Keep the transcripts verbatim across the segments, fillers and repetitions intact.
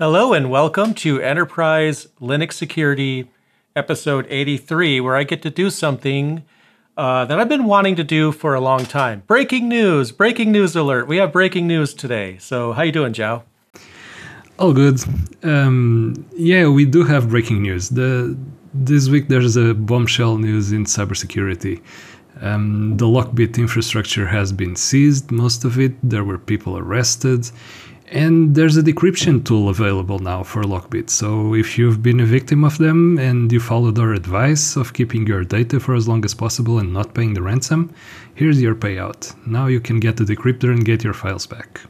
Hello and welcome to Enterprise Linux Security episode eighty-three, where I get to do something uh, that I've been wanting to do for a long time. Breaking news, breaking news alert. We have breaking news today. So how you doing, Zhao? All good. Um, yeah, we do have breaking news. The, this week there's a bombshell news in cybersecurity. Um, the Lockbit infrastructure has been seized, most of it. There were people arrested. And there's a decryption tool available now for Lockbit, so if you've been a victim of them and you followed our advice of keeping your data for as long as possible and not paying the ransom, here's your payout. Now you can get the decryptor and get your files back.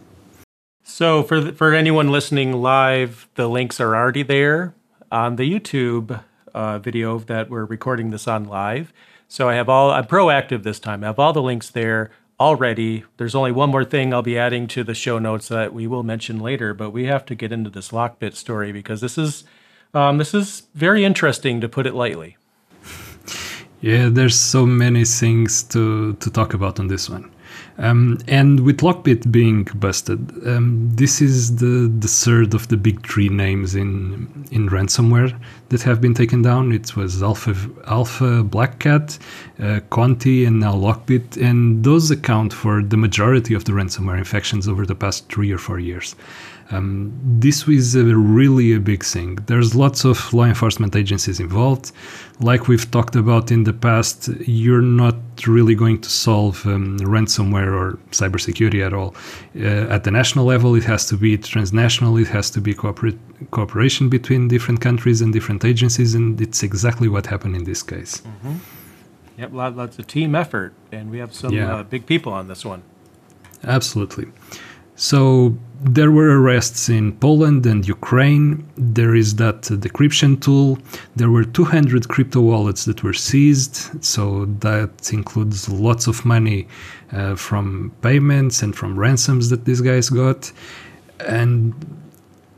So for, the, for anyone listening live, the links are already there on the YouTube uh, video that we're recording this on live. So I have all, I'm proactive this time, I have all the links there. Already, there's only one more thing I'll be adding to the show notes that we will mention later, but we have to get into this Lockbit story because this is um, this is very interesting, to put it lightly. Yeah, there's so many things to, to talk about on this one. Um, and with Lockbit being busted, um, this is the, the third of the big three names in in ransomware that have been taken down. It was Alpha, Alpha Blackcat, uh, Conti, and now Lockbit. And those account for the majority of the ransomware infections over the past three or four years. Um, this was a, really a big thing. There's lots of law enforcement agencies involved. Like we've talked about in the past, you're not really going to solve um, ransomware or cybersecurity at all. Uh, at the national level, it has to be transnational. It has to be cooper- cooperation between different countries and different agencies, and it's exactly what happened in this case. Mm-hmm. Yep, lots of team effort, and we have some yeah. uh, big people on this one. Absolutely. So there were arrests in Poland and Ukraine. There is that decryption tool. There were two hundred crypto wallets that were seized. So that includes lots of money uh, from payments and from ransoms that these guys got. And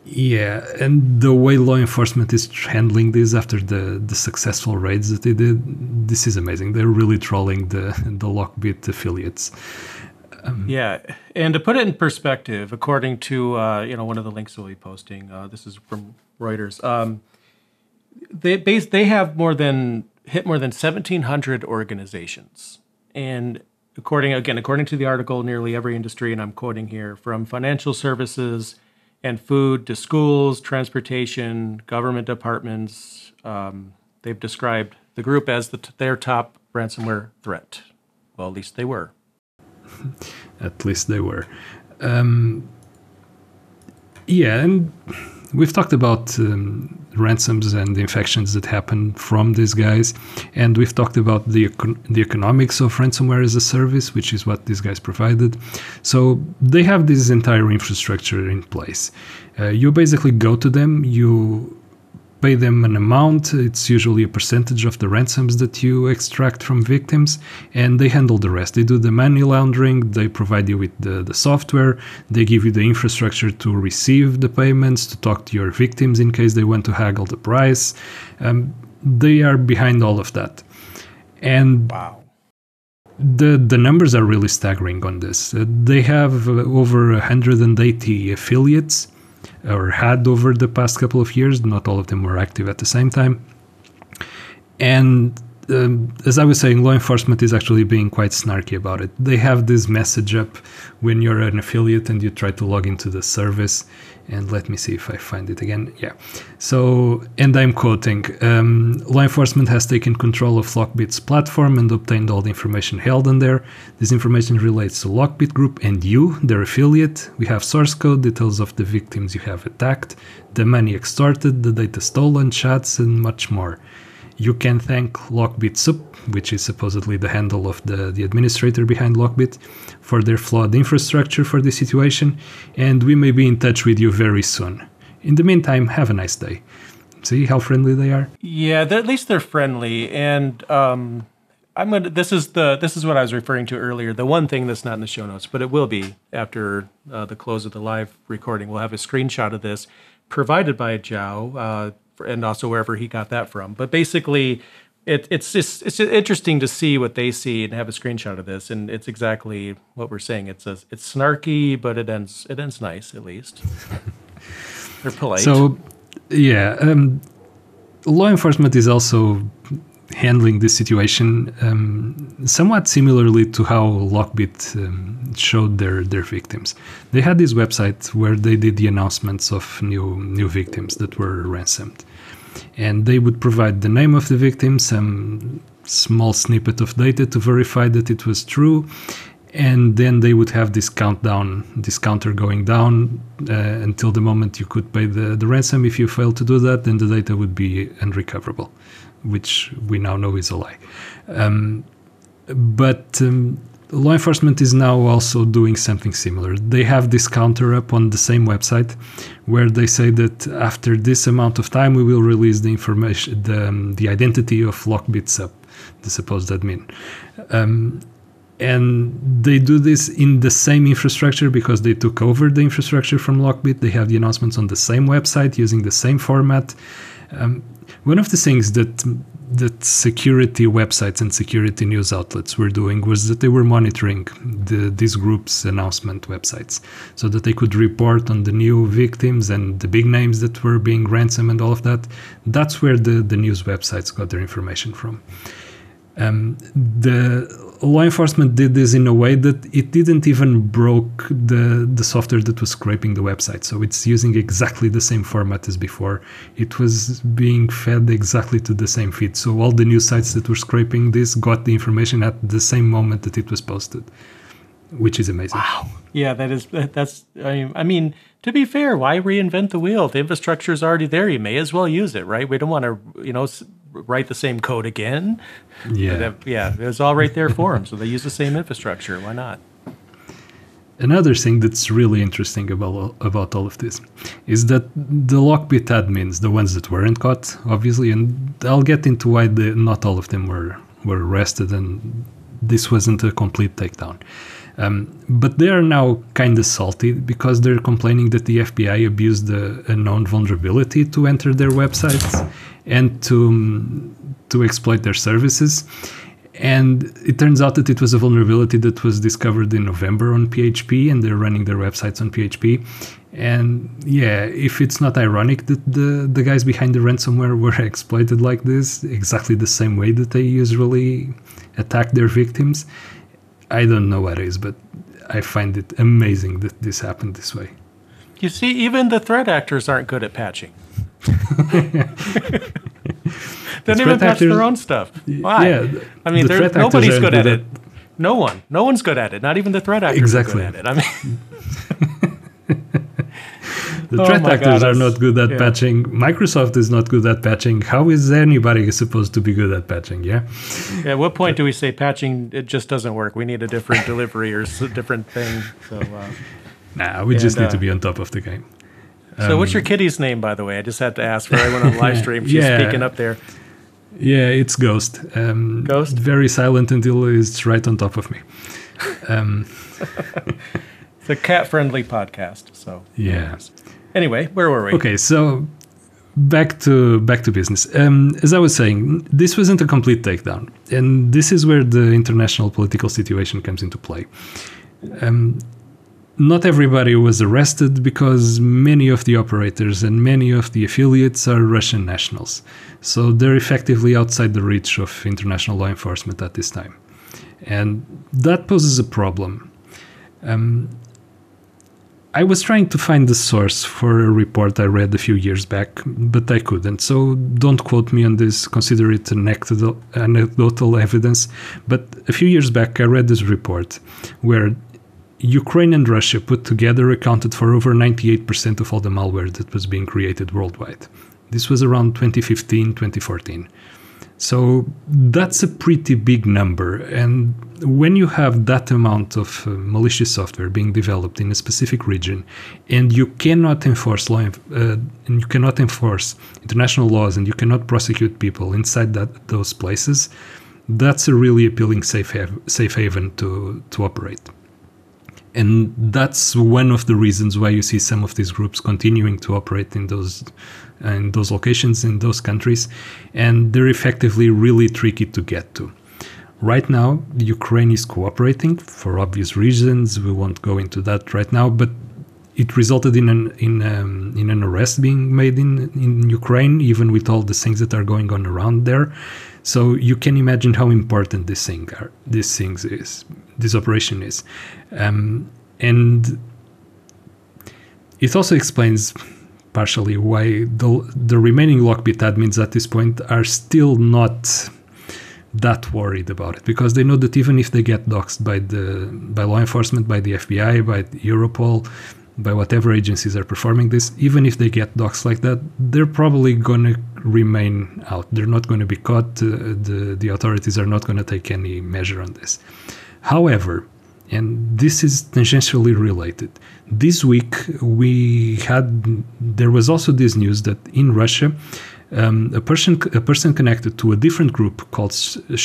yeah, and the way law enforcement is handling this after the, the successful raids that they did, this is amazing. They're really trolling the, the Lockbit affiliates. Um, yeah, and to put it in perspective, according to uh, you know one of the links we'll be posting, uh, this is from Reuters. Um, they base they have more than hit more than seventeen hundred organizations, and according again according to the article, nearly every industry, and I'm quoting here, from financial services and food to schools, transportation, government departments. Um, they've described the group as the, their top ransomware threat. Well, at least they were. At least they were. Um, yeah, and we've talked about um, ransoms and the infections that happen from these guys. And we've talked about the, econ- the economics of ransomware as a service, which is what these guys provided. So they have this entire infrastructure in place. Uh, you basically go to them, you pay them an amount. It's usually a percentage of the ransoms that you extract from victims, and they handle the rest. They do the money laundering, they provide you with the, the software, they give you the infrastructure to receive the payments, to talk to your victims in case they want to haggle the price. Um, they are behind all of that. And wow. The, the numbers are really staggering on this. Uh, they have uh, over one hundred eighty affiliates, or had over the past couple of years. Not all of them were active at the same time. And um, as I was saying, law enforcement is actually being quite snarky about it. They have this message up when you're an affiliate and you try to log into the service. And let me see if I find it again. Yeah. So, and I'm quoting, um, law enforcement has taken control of Lockbit's platform and obtained all the information held on there. This information relates to Lockbit Group and you, their affiliate. We have source code, details of the victims you have attacked, the money extorted, the data stolen, chats, and much more. You can thank Lockbit Sup, which is supposedly the handle of the, the administrator behind Lockbit, for their flawed infrastructure for this situation, and we may be in touch with you very soon. In the meantime, have a nice day. See how friendly they are? Yeah, at least they're friendly. And um, I'm gonna. This is the this is what I was referring to earlier. The one thing that's not in the show notes, but it will be after uh, the close of the live recording. We'll have a screenshot of this provided by Zhao. Uh, and also wherever he got that from. But basically, it, it's just, it's interesting to see what they see and have a screenshot of this. And it's exactly what we're saying. It's a, it's snarky, but it ends it ends nice, at least. They're polite. So, yeah, um, law enforcement is also handling this situation um, somewhat similarly to how Lockbit um, showed their their victims. They had this website where they did the announcements of new new victims that were ransomed, and they would provide the name of the victim, some small snippet of data to verify that it was true, and then they would have this countdown, this counter going down uh, until the moment you could pay the, the ransom. If you failed to do that, then the data would be unrecoverable, which we now know is a lie. Um, but um, law enforcement is now also doing something similar. They have this counter up on the same website where they say that after this amount of time, we will release the information, the, um, the identity of Lockbit's sub, the supposed admin. Um, and they do this in the same infrastructure because they took over the infrastructure from Lockbit. They have the announcements on the same website using the same format. Um, One of the things that that security websites and security news outlets were doing was that they were monitoring the, these groups' announcement websites so that they could report on the new victims and the big names that were being ransomed and all of that. That's where the, the news websites got their information from. Um, the law enforcement did this in a way that it didn't even broke the, the software that was scraping the website. So it's using exactly the same format as before. It was being fed exactly to the same feed. So all the news sites that were scraping this got the information at the same moment that it was posted, which is amazing. Wow. Yeah, that is, that's, I mean, to be fair, why reinvent the wheel? The infrastructure is already there. You may as well use it, right? We don't want to, you know, write the same code again. Yeah. That, yeah, it was all right there for them. So they use the same infrastructure. Why not? Another thing that's really interesting about, about all of this is that the Lockbit admins, the ones that weren't caught, obviously, and I'll get into why the, not all of them were, were arrested and this wasn't a complete takedown. Um, but they are now kind of salty because they're complaining that the F B I abused a, a known vulnerability to enter their websites and to um, to exploit their services. And it turns out that it was a vulnerability that was discovered in November on P H P, and they're running their websites on P H P. And yeah, if it's not ironic that the, the guys behind the ransomware were exploited like this, exactly the same way that they usually attack their victims, I don't know what it is, but I find it amazing that this happened this way. You see, even the threat actors aren't good at patching. they the don't even patch actors, their own stuff. Why? Yeah, I mean, the nobody's good at it. That. No one. No one's good at it. Not even the threat actors exactly. are good at it. I mean, the threat oh actors God, are not good at yeah. patching. Microsoft is not good at patching. How is anybody supposed to be good at patching? Yeah. At what point do we say patching? It just doesn't work. We need a different delivery or a different thing. So. Uh, nah, we and, just need uh, to be on top of the game. So, um, what's your kitty's name, by the way? I just had to ask for everyone on live stream. She's yeah. speaking up there. Yeah, it's Ghost. Um, Ghost. Very silent until it's right on top of me. Um, it's a cat-friendly podcast. So. Yeah. Anyway, where were we? Okay, so back to back to business. Um, as I was saying, this wasn't a complete takedown, and this is where the international political situation comes into play. Um, not everybody was arrested because many of the operators and many of the affiliates are Russian nationals, so they're effectively outside the reach of international law enforcement at this time, and that poses a problem. Um, I was trying to find the source for a report I read a few years back, but I couldn't. So don't quote me on this. Consider it anecdotal evidence. But a few years back, I read this report where Ukraine and Russia put together accounted for over ninety-eight percent of all the malware that was being created worldwide. This was around twenty fifteen, twenty fourteen. So that's a pretty big number, and when you have that amount of uh, malicious software being developed in a specific region, and you cannot enforce law, uh, and you cannot enforce international laws, and you cannot prosecute people inside that those places, that's a really appealing safe hav- safe haven to to operate. And that's one of the reasons why you see some of these groups continuing to operate in those uh, in those locations, in those countries, and they're effectively really tricky to get to. Right now, Ukraine is cooperating for obvious reasons. We won't go into that right now, but it resulted in an in um, in an arrest being made in in Ukraine, even with all the things that are going on around there. So you can imagine how important this thing are, these things is this operation is, um, and it also explains partially why the the remaining Lockbit admins at this point are still not that worried about it, because they know that even if they get doxxed by the by law enforcement, by the F B I, by Europol, by whatever agencies are performing this, even if they get doxxed like that, they're probably going to remain out. They're not going to be caught. Uh, the, the authorities are not going to take any measure on this. However, and this is tangentially related, this week we had, there was also this news that in Russia, Um, a person a person connected to a different group called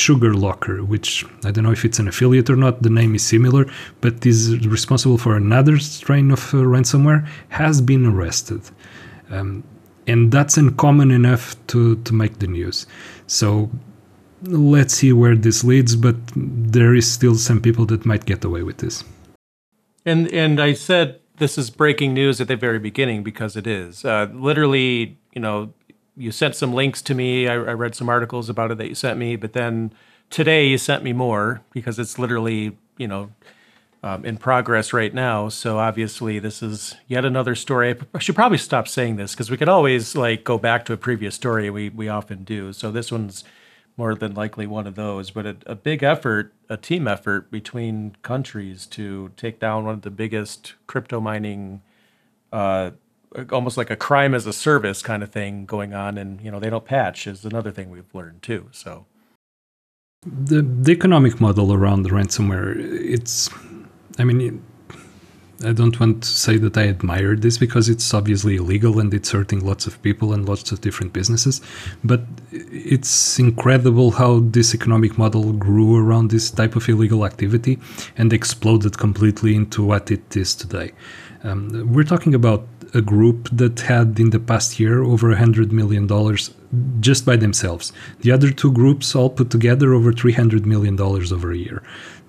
Sugar Locker, which I don't know if it's an affiliate or not, the name is similar, but is responsible for another strain of uh, ransomware, has been arrested. Um, and that's uncommon enough to, to make the news. So let's see where this leads, but there is still some people that might get away with this. And, and I said this is breaking news at the very beginning because it is. Uh, literally, you know, you sent some links to me. I, I read some articles about it that you sent me, but then today you sent me more because it's literally, you know, um, in progress right now. So obviously this is yet another story. I should probably stop saying this because we could always like go back to a previous story. We we often do. So this one's more than likely one of those, but a, a big effort, a team effort between countries to take down one of the biggest crypto mining uh almost like a crime as a service kind of thing going on. And, you know, they don't patch is another thing we've learned too. So the, the economic model around the ransomware, it's, I mean, I don't want to say that I admire this because it's obviously illegal and it's hurting lots of people and lots of different businesses, but it's incredible how this economic model grew around this type of illegal activity and exploded completely into what it is today. Um, we're talking about a group that had in the past year over one hundred million dollars just by themselves. The other two groups all put together over three hundred million dollars over a year.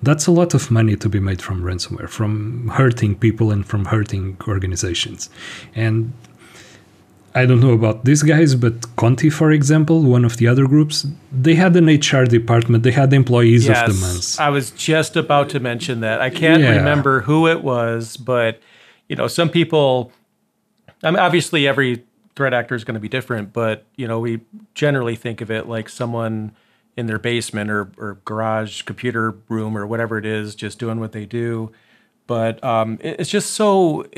That's a lot of money to be made from ransomware, from hurting people and from hurting organizations. And I don't know about these guys, but Conti, for example, one of the other groups, they had an H R department. They had employees yes, of the month. I was just about to mention that. I can't yeah. remember who it was, but you know, some people... I mean, obviously, every threat actor is going to be different, but you know, we generally think of it like someone in their basement or, or garage computer room or whatever it is, just doing what they do. But um, it's just so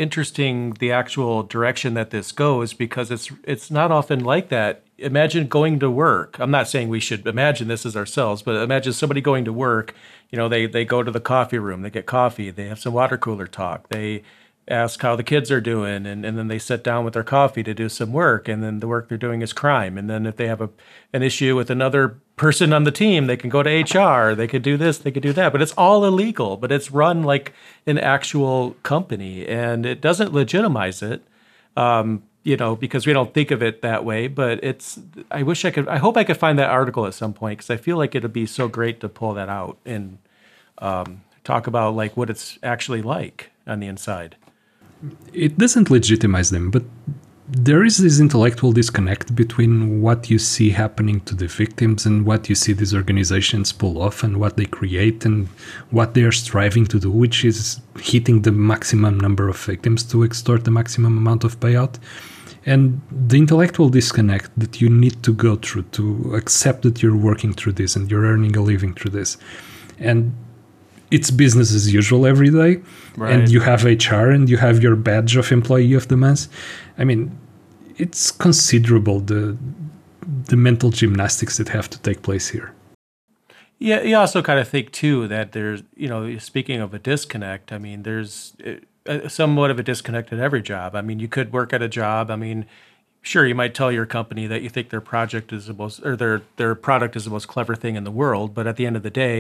interesting the actual direction that this goes because it's it's not often like that. Imagine going to work. I'm not saying we should imagine this as ourselves, but imagine somebody going to work. You know, they they go to the coffee room, they get coffee, they have some water cooler talk, they ask how the kids are doing, and, and then they sit down with their coffee to do some work, and then the work they're doing is crime. And then if they have a an issue with another person on the team, they can go to H R, they could do this, they could do that. But it's all illegal, but it's run like an actual company, and it doesn't legitimize it, um, you know, because we don't think of it that way. But it's, I wish I could, I hope I could find that article at some point, because I feel like it'd be so great to pull that out and um, talk about like what it's actually like on the inside. It doesn't legitimize them, but there is this intellectual disconnect between what you see happening to the victims and what you see these organizations pull off and what they create and what they are striving to do, which is hitting the maximum number of victims to extort the maximum amount of payout. And the intellectual disconnect that you need to go through to accept that you're working through this and you're earning a living through this. And it's business as usual every day, right. And you have H R and you have your badge of employee of the month. I mean, it's considerable, the the mental gymnastics that have to take place here. Yeah, you also kind of think, too, that there's, you know, speaking of a disconnect, I mean, there's somewhat of a disconnect at every job. I mean, you could work at a job, I mean, sure, you might tell your company that you think their project is the most, or their their product is the most clever thing in the world, but at the end of the day,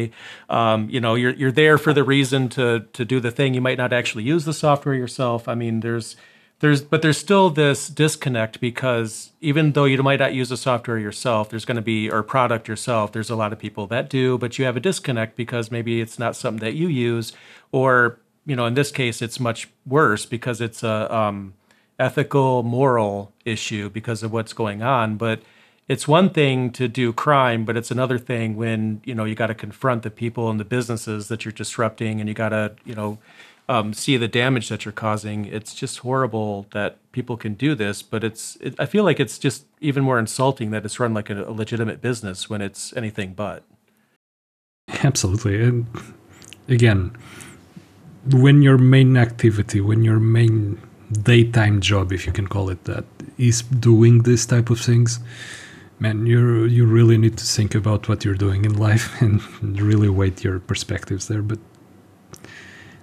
um, you know, you're you're there for the reason to to do the thing. You might not actually use the software yourself. I mean, there's there's but there's still this disconnect because even though you might not use the software yourself, there's going to be or product yourself. There's a lot of people that do, but you have a disconnect because maybe it's not something that you use, or you know, in this case, it's much worse because it's a um, ethical, moral issue because of what's going on. But it's one thing to do crime, but it's another thing when, you know, you got to confront the people and the businesses that you're disrupting, and you got to, you know, um, see the damage that you're causing. It's just horrible that people can do this, but it's, it, I feel like it's just even more insulting that it's run like a, a legitimate business when it's anything but. Absolutely. And again, when your main activity, when your main daytime job, if you can call it that, is doing this type of things, man, you you really need to think about what you're doing in life and really weigh your perspectives there. But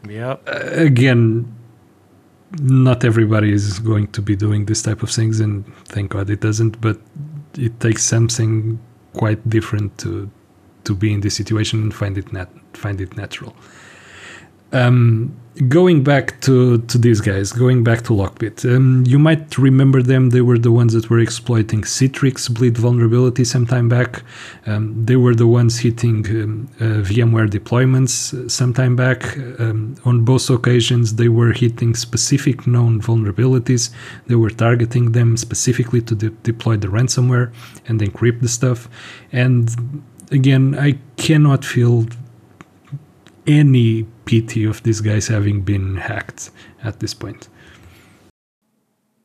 yeah, again, not everybody is going to be doing this type of things, and thank God it doesn't. But it takes something quite different to to be in this situation and find it nat find it natural. Um, going back to, to these guys, going back to Lockbit, um, you might remember them. They were the ones that were exploiting Citrix bleed vulnerability some time back. Um, they were the ones hitting um, uh, VMware deployments some time back. Um, on both occasions, they were hitting specific known vulnerabilities. They were targeting them specifically to de deploy the ransomware and encrypt the stuff. And again, I cannot feel any pity of these guys having been hacked at this point.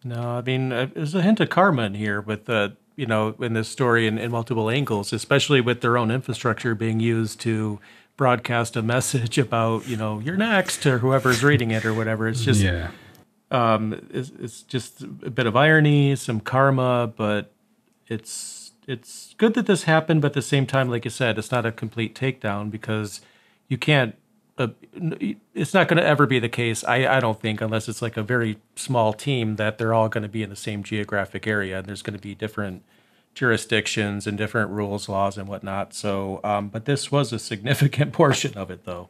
No, I mean, uh, there's a hint of karma in here with, uh, you know, in this story in, in multiple angles, especially with their own infrastructure being used to broadcast a message about, you know, you're next, or whoever's reading it or whatever. It's just, yeah. um, it's, it's just a bit of irony, some karma, but it's, it's good that this happened. But at the same time, like you said, it's not a complete takedown, because you can't, Uh, it's not going to ever be the case, I, I don't think, unless it's like a very small team, that they're all going to be in the same geographic area, and there's going to be different jurisdictions and different rules, laws, and whatnot. So, um, but this was a significant portion of it, though.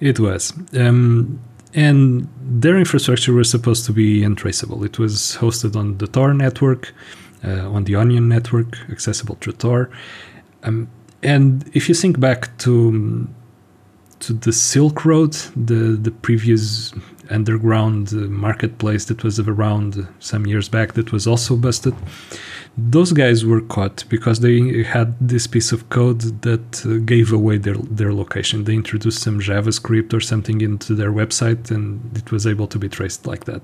It was. Um, and their infrastructure was supposed to be untraceable. It was hosted on the Tor network, uh, on the Onion network, accessible through Tor. Um, and if you think back to... Um, to the Silk Road, the, the previous underground marketplace that was around some years back that was also busted. Those guys were caught because they had this piece of code that gave away their, their location. They introduced some JavaScript or something into their website, and it was able to be traced like that.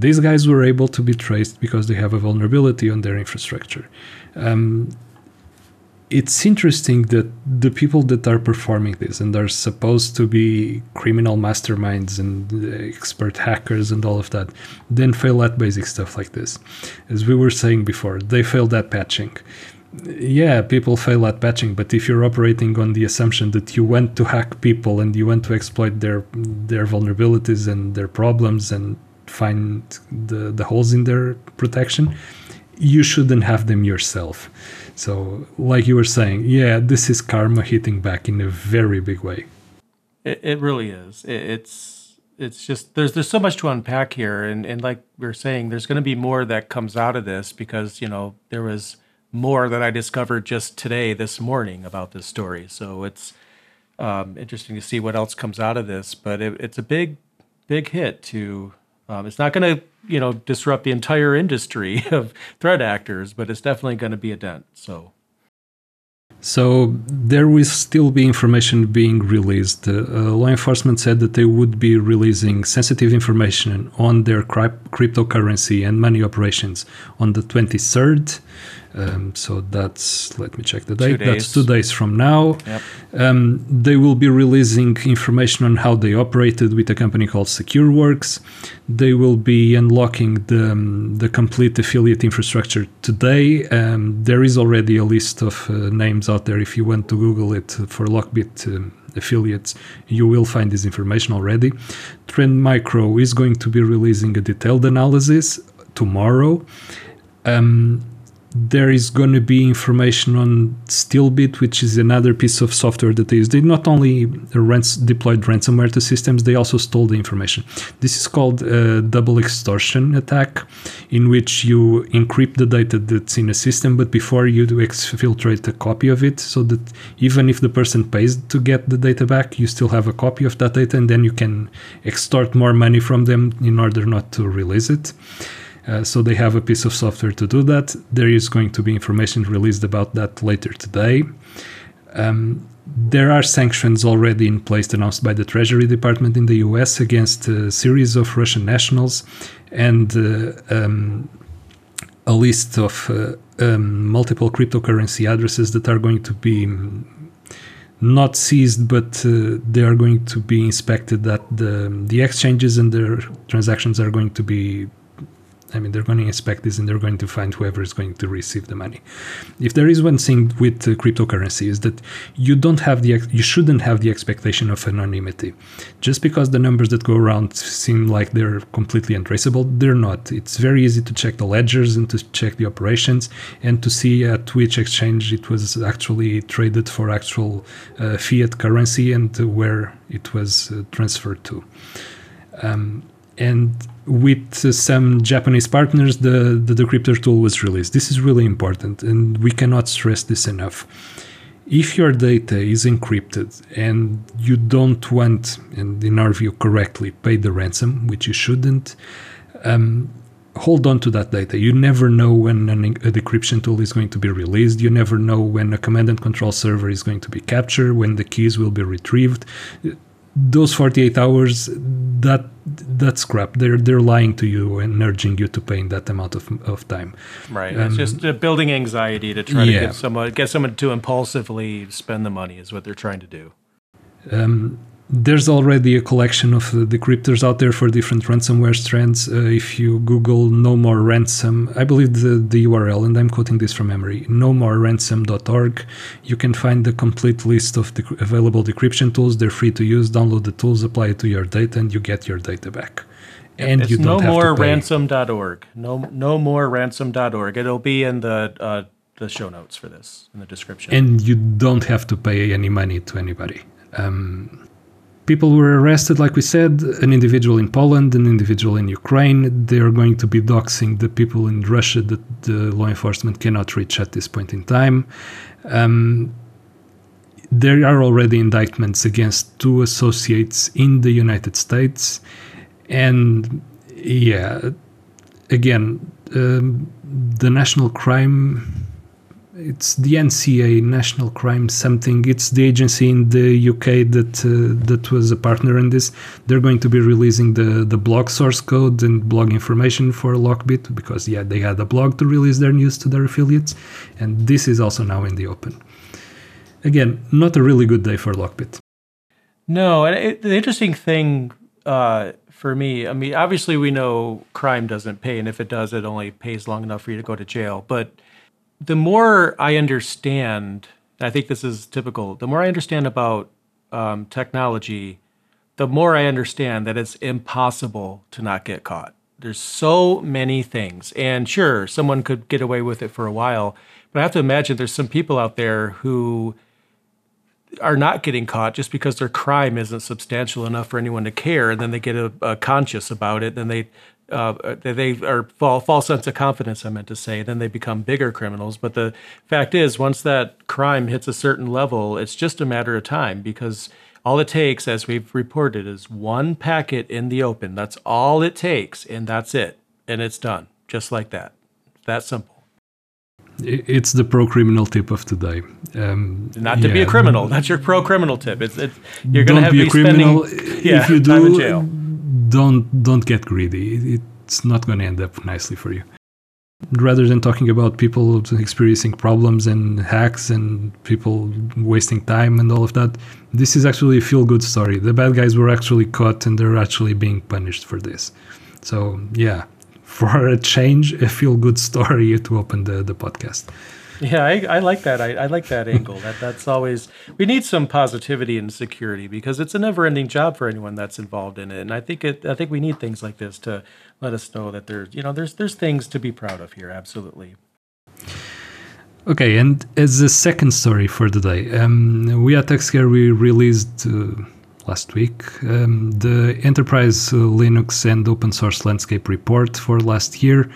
These guys were able to be traced because they have a vulnerability on their infrastructure. Um, It's interesting that the people that are performing this and are supposed to be criminal masterminds and expert hackers and all of that, then fail at basic stuff like this. As we were saying before, they failed at patching. Yeah, people fail at patching, but if you're operating on the assumption that you want to hack people and you want to exploit their their vulnerabilities and their problems and find the, the holes in their protection, you shouldn't have them yourself. So, like you were saying, yeah, this is karma hitting back in a very big way. It, it really is. It, it's it's just there's there's so much to unpack here, and and like we were saying, there's going to be more that comes out of this, because you know there was more that I discovered just today, this morning, about this story. So it's um, interesting to see what else comes out of this. But it, it's a big big hit to. Um, it's not going to, you know, disrupt the entire industry of threat actors, but it's definitely going to be a dent. So, so there will still be information being released. Uh, law enforcement said that they would be releasing sensitive information on their cri cryptocurrency and money operations on the twenty-third. Um, so that's, let me check the date, that's two days from now. Yep. Um, they will be releasing information on how they operated with a company called SecureWorks. They will be unlocking the, um, the complete affiliate infrastructure today. Um, there is already a list of uh, names out there. If you want to Google it for Lockbit um, affiliates, you will find this information already. Trend Micro is going to be releasing a detailed analysis tomorrow. Um, there is going to be information on StealBit, which is another piece of software that they use. They not only rans deployed ransomware to systems, they also stole the information. This is called a double extortion attack, in which you encrypt the data that's in a system, but before you do exfiltrate a copy of it, so that even if the person pays to get the data back, you still have a copy of that data, and then you can extort more money from them in order not to release it. Uh, so they have a piece of software to do that. There is going to be information released about that later today. Um, there are sanctions already in place announced by the Treasury Department in the U S against a series of Russian nationals and uh, um, a list of uh, um, multiple cryptocurrency addresses that are going to be not seized, but uh, they are going to be inspected at the, the exchanges, and their transactions are going to be I mean, they're going to inspect this, and they're going to find whoever is going to receive the money. If there is one thing with uh, cryptocurrency, is that you don't have the, you shouldn't have the expectation of anonymity. Just because the numbers that go around seem like they're completely untraceable, they're not. It's very easy to check the ledgers and to check the operations and to see at which exchange it was actually traded for actual uh, fiat currency and uh, where it was uh, transferred to. Um, and with uh, some Japanese partners, the, the decryptor tool was released. This is really important, and we cannot stress this enough. If your data is encrypted and you don't want, and in our view correctly, pay the ransom, which you shouldn't, um, hold on to that data. You never know when an, a decryption tool is going to be released. You never know when a command and control server is going to be captured, when the keys will be retrieved. Those forty-eight hours, that that's crap. They're they're lying to you and urging you to pay in that amount of of time. Right. Um, it's just uh, building anxiety to try yeah. to get someone get someone to impulsively spend the money is what they're trying to do. Um, there's already a collection of uh, decryptors out there for different ransomware strands. Uh, if you Google "no more ransom," I believe the the U R L, and I'm quoting this from memory, no more ransom dot org. You can find the complete list of the dec available decryption tools. They're free to use. Download the tools, apply it to your data, and you get your data back. And it's you don't no have more to pay. ransom dot org. No, no more ransom dot org. It'll be in the uh, the show notes for this, in the description. And you don't have to pay any money to anybody. Um, People were arrested, like we said, an individual in Poland, an individual in Ukraine. They are going to be doxing the people in Russia that the law enforcement cannot reach at this point in time. Um, there are already indictments against two associates in the United States. And yeah, again, um, the national crime... It's the N C A, National Crime Something. It's the agency in the U K that uh, that was a partner in this. They're going to be releasing the, the blog source code and blog information for Lockbit because, yeah, they had a blog to release their news to their affiliates. And this is also now in the open. Again, not a really good day for Lockbit. No, and it, the interesting thing uh, for me, I mean, obviously we know crime doesn't pay. And if it does, it only pays long enough for you to go to jail. But the more I understand, and I think this is typical, the more I understand about um, technology, the more I understand that it's impossible to not get caught. There's so many things. And sure, someone could get away with it for a while, but I have to imagine there's some people out there who are not getting caught just because their crime isn't substantial enough for anyone to care, and then they get a, a conscious about it, then they... Uh, they are false, false sense of confidence, I meant to say, then they become bigger criminals. But the fact is, once that crime hits a certain level, it's just a matter of time, because all it takes, as we've reported, is one packet in the open. That's all it takes, and that's it. And it's done, just like that. It's that simple. It's the pro-criminal tip of today. Um, Not to yeah. be a criminal. That's your pro-criminal tip. It's, it's, you're going to have to be criminal spending yeah, if you do, time in jail. Don't don't get greedy. It's not going to end up nicely for you. Rather than talking about people experiencing problems and hacks and people wasting time and all of that, this is actually a feel-good story. The bad guys were actually caught, and they're actually being punished for this. So yeah, for a change, a feel-good story to open the, the podcast. Yeah, I, I like that. I, I like that angle. That that's always, we need some positivity in security, because it's a never-ending job for anyone that's involved in it. And I think it, I think we need things like this to let us know that there's, you know, there's there's things to be proud of here. Absolutely. Okay, and as a second story for the day, um, we at TuxCare, we released uh, last week um, the Enterprise Linux and Open-Source Landscape Report for last year.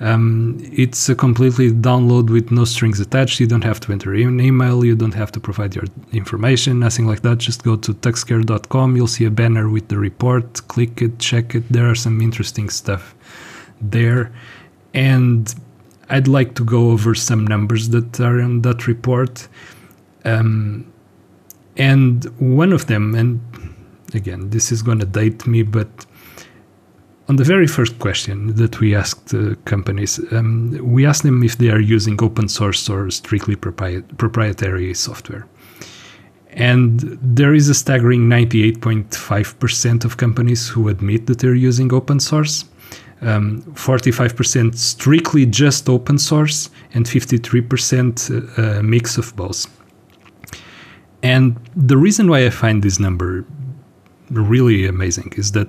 Um, it's a completely download with no strings attached. You don't have to enter an email. You don't have to provide your information, nothing like that. Just go to tuxcare dot com. You'll see a banner with the report. Click it, check it. There are some interesting stuff there. And I'd like to go over some numbers that are in that report. Um, and one of them, and again, this is going to date me, but on the very first question that we asked uh, companies, um, we asked them if they are using open source or strictly propri- proprietary software. And there is a staggering ninety-eight point five percent of companies who admit that they're using open source, um, forty-five percent strictly just open source, and fifty-three percent a, a mix of both. And the reason why I find this number really amazing is that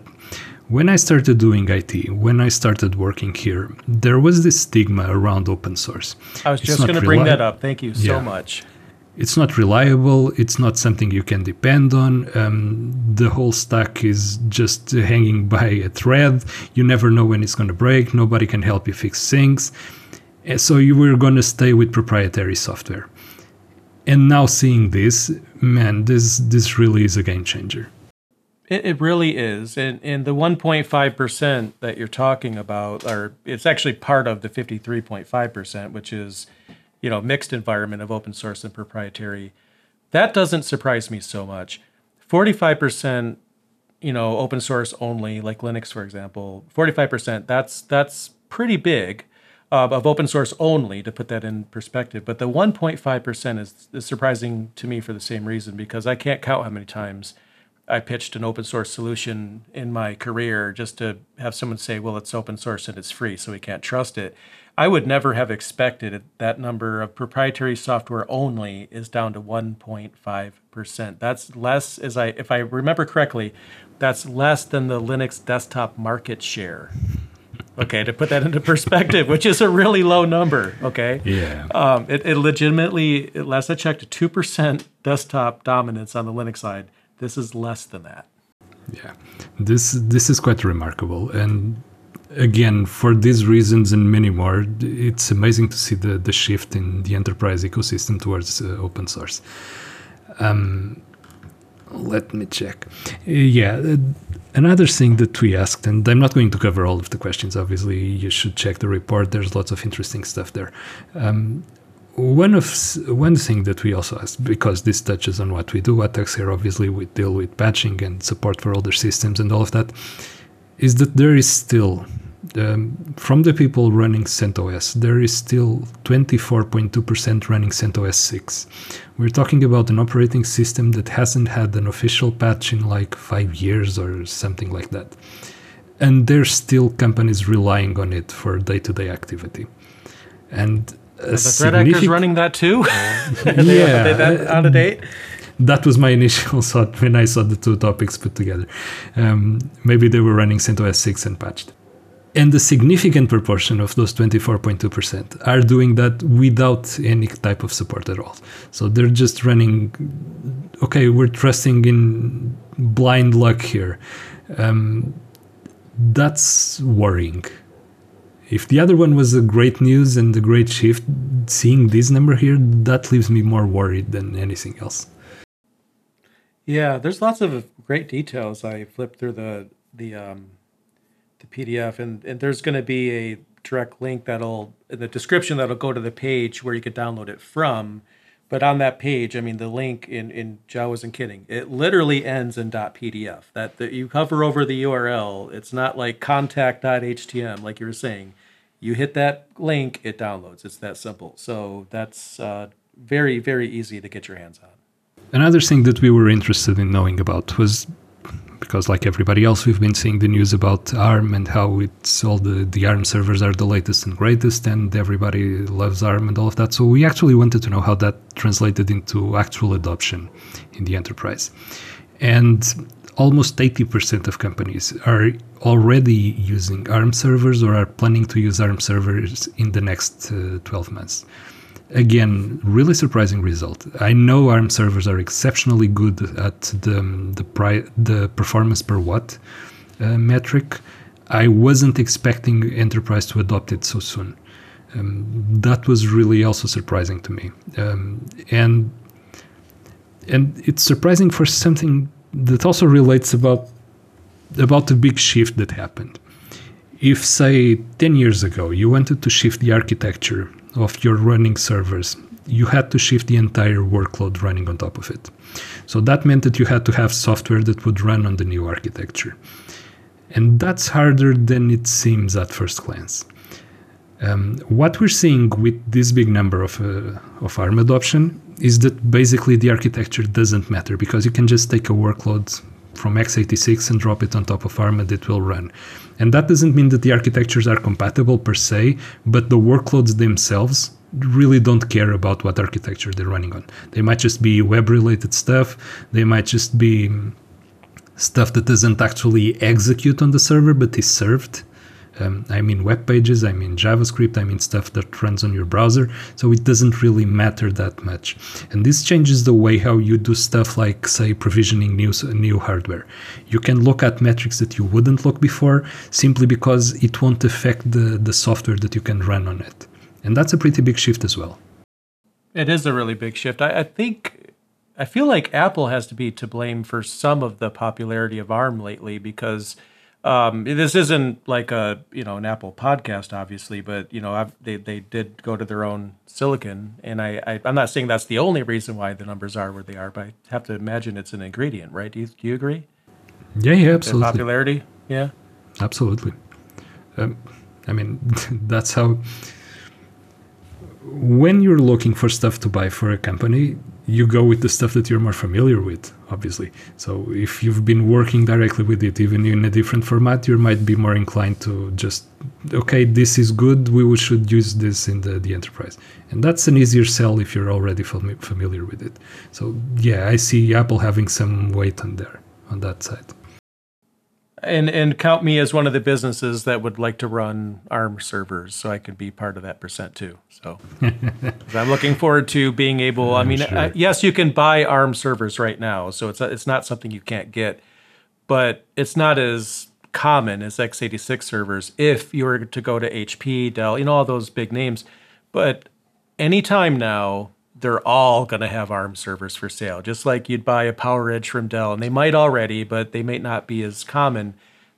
when I started doing I T, when I started working here, there was this stigma around open source. I was just going to bring that up. Thank you so yeah. much. It's not reliable. It's not something you can depend on. Um, the whole stack is just hanging by a thread. You never know when it's going to break. Nobody can help you fix things. And so you were going to stay with proprietary software. And now seeing this, man, this this really is a game changer. It, it really is. And, and the one point five percent that you're talking about, or it's actually part of the fifty-three point five percent, which is, you know, mixed environment of open source and proprietary. That doesn't surprise me so much. forty-five percent, you know, open source only, like Linux, for example, forty-five percent, that's, that's pretty big uh, of open source only, to put that in perspective. But the one point five percent is, is surprising to me for the same reason, because I can't count how many times I pitched an open source solution in my career just to have someone say, well, it's open source and it's free, so we can't trust it. I would never have expected that number of proprietary software only is down to one point five percent. That's less, as I, if I remember correctly, that's less than the Linux desktop market share. Okay, to put that into perspective, which is a really low number, okay? Yeah. Um, it, it legitimately, last I checked, two percent desktop dominance on the Linux side. This is less than that. Yeah, this this is quite remarkable. And again, for these reasons and many more, it's amazing to see the, the shift in the enterprise ecosystem towards uh, open source. Um, let me check. Yeah, another thing that we asked, and I'm not going to cover all of the questions, obviously, you should check the report. There's lots of interesting stuff there. Um, One of one thing that we also asked, because this touches on what we do at TuxCare, obviously we deal with patching and support for older systems and all of that, is that there is still, um, from the people running CentOS, there is still twenty-four point two percent running CentOS six. We're talking about an operating system that hasn't had an official patch in like five years or something like that. And there's still companies relying on it for day-to-day activity. And Are the threat actors running that too? yeah. they, they that out of date? That was my initial thought when I saw the two topics put together. Um, maybe they were running CentOS six and patched. And a significant proportion of those twenty-four point two percent are doing that without any type of support at all. So they're just running, okay, we're trusting in blind luck here. Um, that's worrying. If the other one was a great news and a great shift, seeing this number here, that leaves me more worried than anything else. Yeah, there's lots of great details. I flipped through the the um, the P D F, and, and there's going to be a direct link that'll in the description that'll go to the page where you could download it from. But on that page, I mean, the link in in João wasn't kidding. It literally ends in .pdf. That, that you hover over the U R L. It's not like contact dot H T M, like you were saying. You hit that link, it downloads. It's that simple. So that's uh, very, very easy to get your hands on. Another thing that we were interested in knowing about was, because like everybody else, we've been seeing the news about A R M and how it's all the, the A R M servers are the latest and greatest and everybody loves A R M and all of that. So we actually wanted to know how that translated into actual adoption in the enterprise. And almost eighty percent of companies are already using A R M servers or are planning to use A R M servers in the next uh, twelve months. Again, really surprising result. I know A R M servers are exceptionally good at the the, pri the performance per watt uh, metric. I wasn't expecting enterprise to adopt it so soon. Um, that was really also surprising to me, um, and and it's surprising for something that also relates about about the big shift that happened. If, say, ten years ago you wanted to shift the architecture of your running servers, you had to shift the entire workload running on top of it. So that meant that you had to have software that would run on the new architecture. And that's harder than it seems at first glance. Um, what we're seeing with this big number of, uh, of A R M adoption is that basically the architecture doesn't matter, because you can just take a workload from x eighty-six and drop it on top of A R M and it will run. And that doesn't mean that the architectures are compatible per se, but the workloads themselves really don't care about what architecture they're running on. They might just be web-related stuff. They might just be stuff that doesn't actually execute on the server, but is served. Um, I mean web pages, I mean JavaScript, I mean stuff that runs on your browser. So it doesn't really matter that much. And this changes the way how you do stuff like, say, provisioning new, new hardware. You can look at metrics that you wouldn't look before simply because it won't affect the, the software that you can run on it. And that's a pretty big shift as well. It is a really big shift. I, I think, I feel like Apple has to be to blame for some of the popularity of A R M lately, because Um, this isn't like a, you know, an Apple podcast, obviously, but, you know, I've, they, they did go to their own silicon. And I, I, I'm not saying that's the only reason why the numbers are where they are, but I have to imagine it's an ingredient, right? Do you, do you agree? Yeah, yeah, absolutely. Their popularity? Yeah. Absolutely. Um, I mean, that's how, when you're looking for stuff to buy for a company, you go with the stuff that you're more familiar with, obviously. So if you've been working directly with it, even in a different format, you might be more inclined to just, okay, this is good, we should use this in the, the enterprise. And that's an easier sell if you're already fam familiar with it. So yeah, I see Apple having some weight on there, on that side. And, and count me as one of the businesses that would like to run A R M servers, so I could be part of that percent too. So I'm looking forward to being able, I mean, sure. I, yes, you can buy A R M servers right now, so it's, it's not something you can't get, but it's not as common as x eighty-six servers if you were to go to H P, Dell, you know, all those big names. But anytime now, they're all going to have A R M servers for sale, just like you'd buy a PowerEdge from Dell, and they might already, but they may not be as common.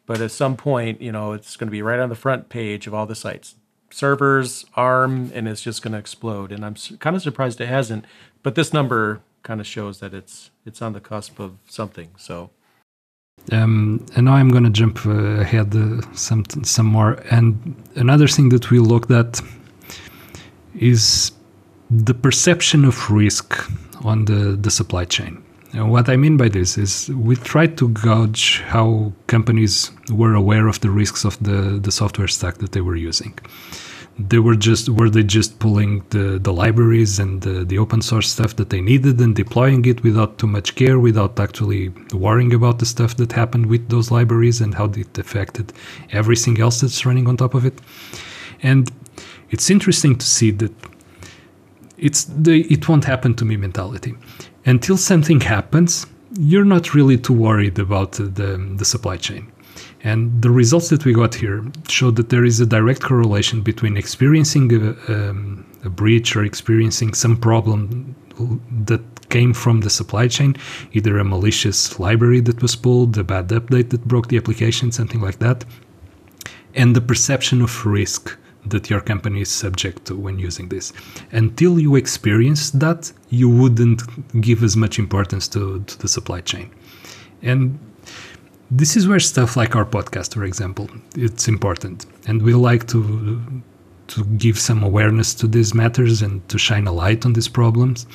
But at some point, you know, it's going to be right on the front page of all the sites. Servers, A R M, and it's just going to explode. And I'm kind of surprised it hasn't, but this number kind of shows that it's it's on the cusp of something. So, um, and now I'm going to jump ahead uh, some some more. And another thing that we looked at is the perception of risk on the, the supply chain. And what I mean by this is we tried to gauge how companies were aware of the risks of the, the software stack that they were using. They were just, were they just pulling the, the libraries and the, the open source stuff that they needed and deploying it without too much care, without actually worrying about the stuff that happened with those libraries and how it affected everything else that's running on top of it? And it's interesting to see that it's the it won't happen to me mentality. Until something happens, you're not really too worried about the, the supply chain. And the results that we got here show that there is a direct correlation between experiencing a, um, a breach or experiencing some problem that came from the supply chain, either a malicious library that was pulled, a bad update that broke the application, something like that, and the perception of risk that your company is subject to when using this. Until you experience that, you wouldn't give as much importance to, to the supply chain. And this is where stuff like our podcast, for example, it's important. And we like to, to give some awareness to these matters and to shine a light on these problems.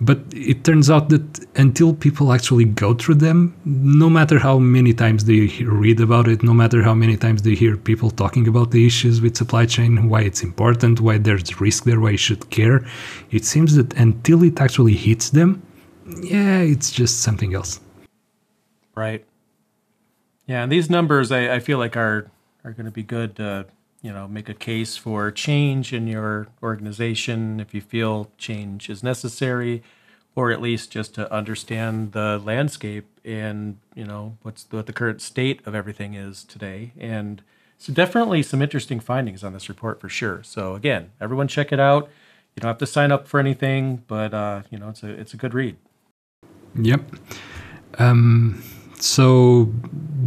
But it turns out that until people actually go through them, no matter how many times they read about it, no matter how many times they hear people talking about the issues with supply chain, why it's important, why there's risk there, why you should care, it seems that until it actually hits them, yeah, it's just something else. Right. Yeah, and these numbers, I, I feel like are, are going to be good uh, you know, make a case for change in your organization if you feel change is necessary, or at least just to understand the landscape and, you know, what's the, what the current state of everything is today. And so definitely some interesting findings on this report for sure. So again, everyone check it out. You don't have to sign up for anything, but, uh, you know, it's a, it's a good read. Yep. Um, so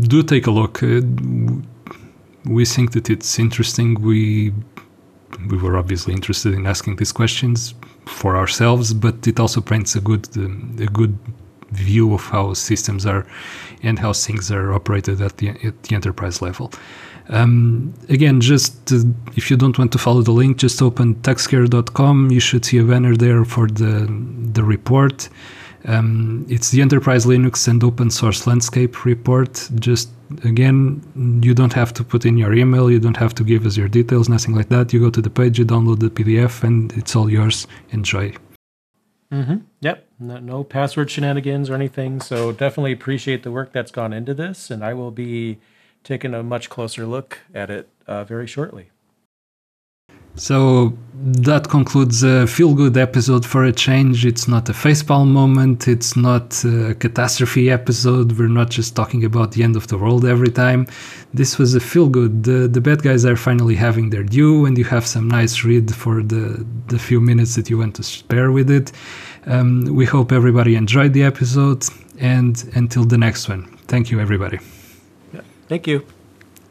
do take a look. Uh, we think that it's interesting. We, we were obviously interested in asking these questions for ourselves, but it also paints a good, um, a good view of how systems are and how things are operated at the, at the enterprise level. Um, again, just uh, if you don't want to follow the link, just open tuxcare dot com. You should see a banner there for the, the report. Um, it's the Enterprise Linux and Open-Source Landscape Report. Just, again, you don't have to put in your email, you don't have to give us your details, nothing like that. You go to the page, you download the P D F, and it's all yours. Enjoy. Mm-hmm. Yep, no, no password shenanigans or anything, so definitely appreciate the work that's gone into this, and I will be taking a much closer look at it uh, very shortly. So that concludes a feel-good episode for a change. It's not a facepalm moment. It's not a catastrophe episode. We're not just talking about the end of the world every time. This was a feel-good. The, the bad guys are finally having their due, and you have some nice read for the, the few minutes that you want to spare with it. Um, we hope everybody enjoyed the episode, and until the next one, thank you, everybody. Yeah, thank you.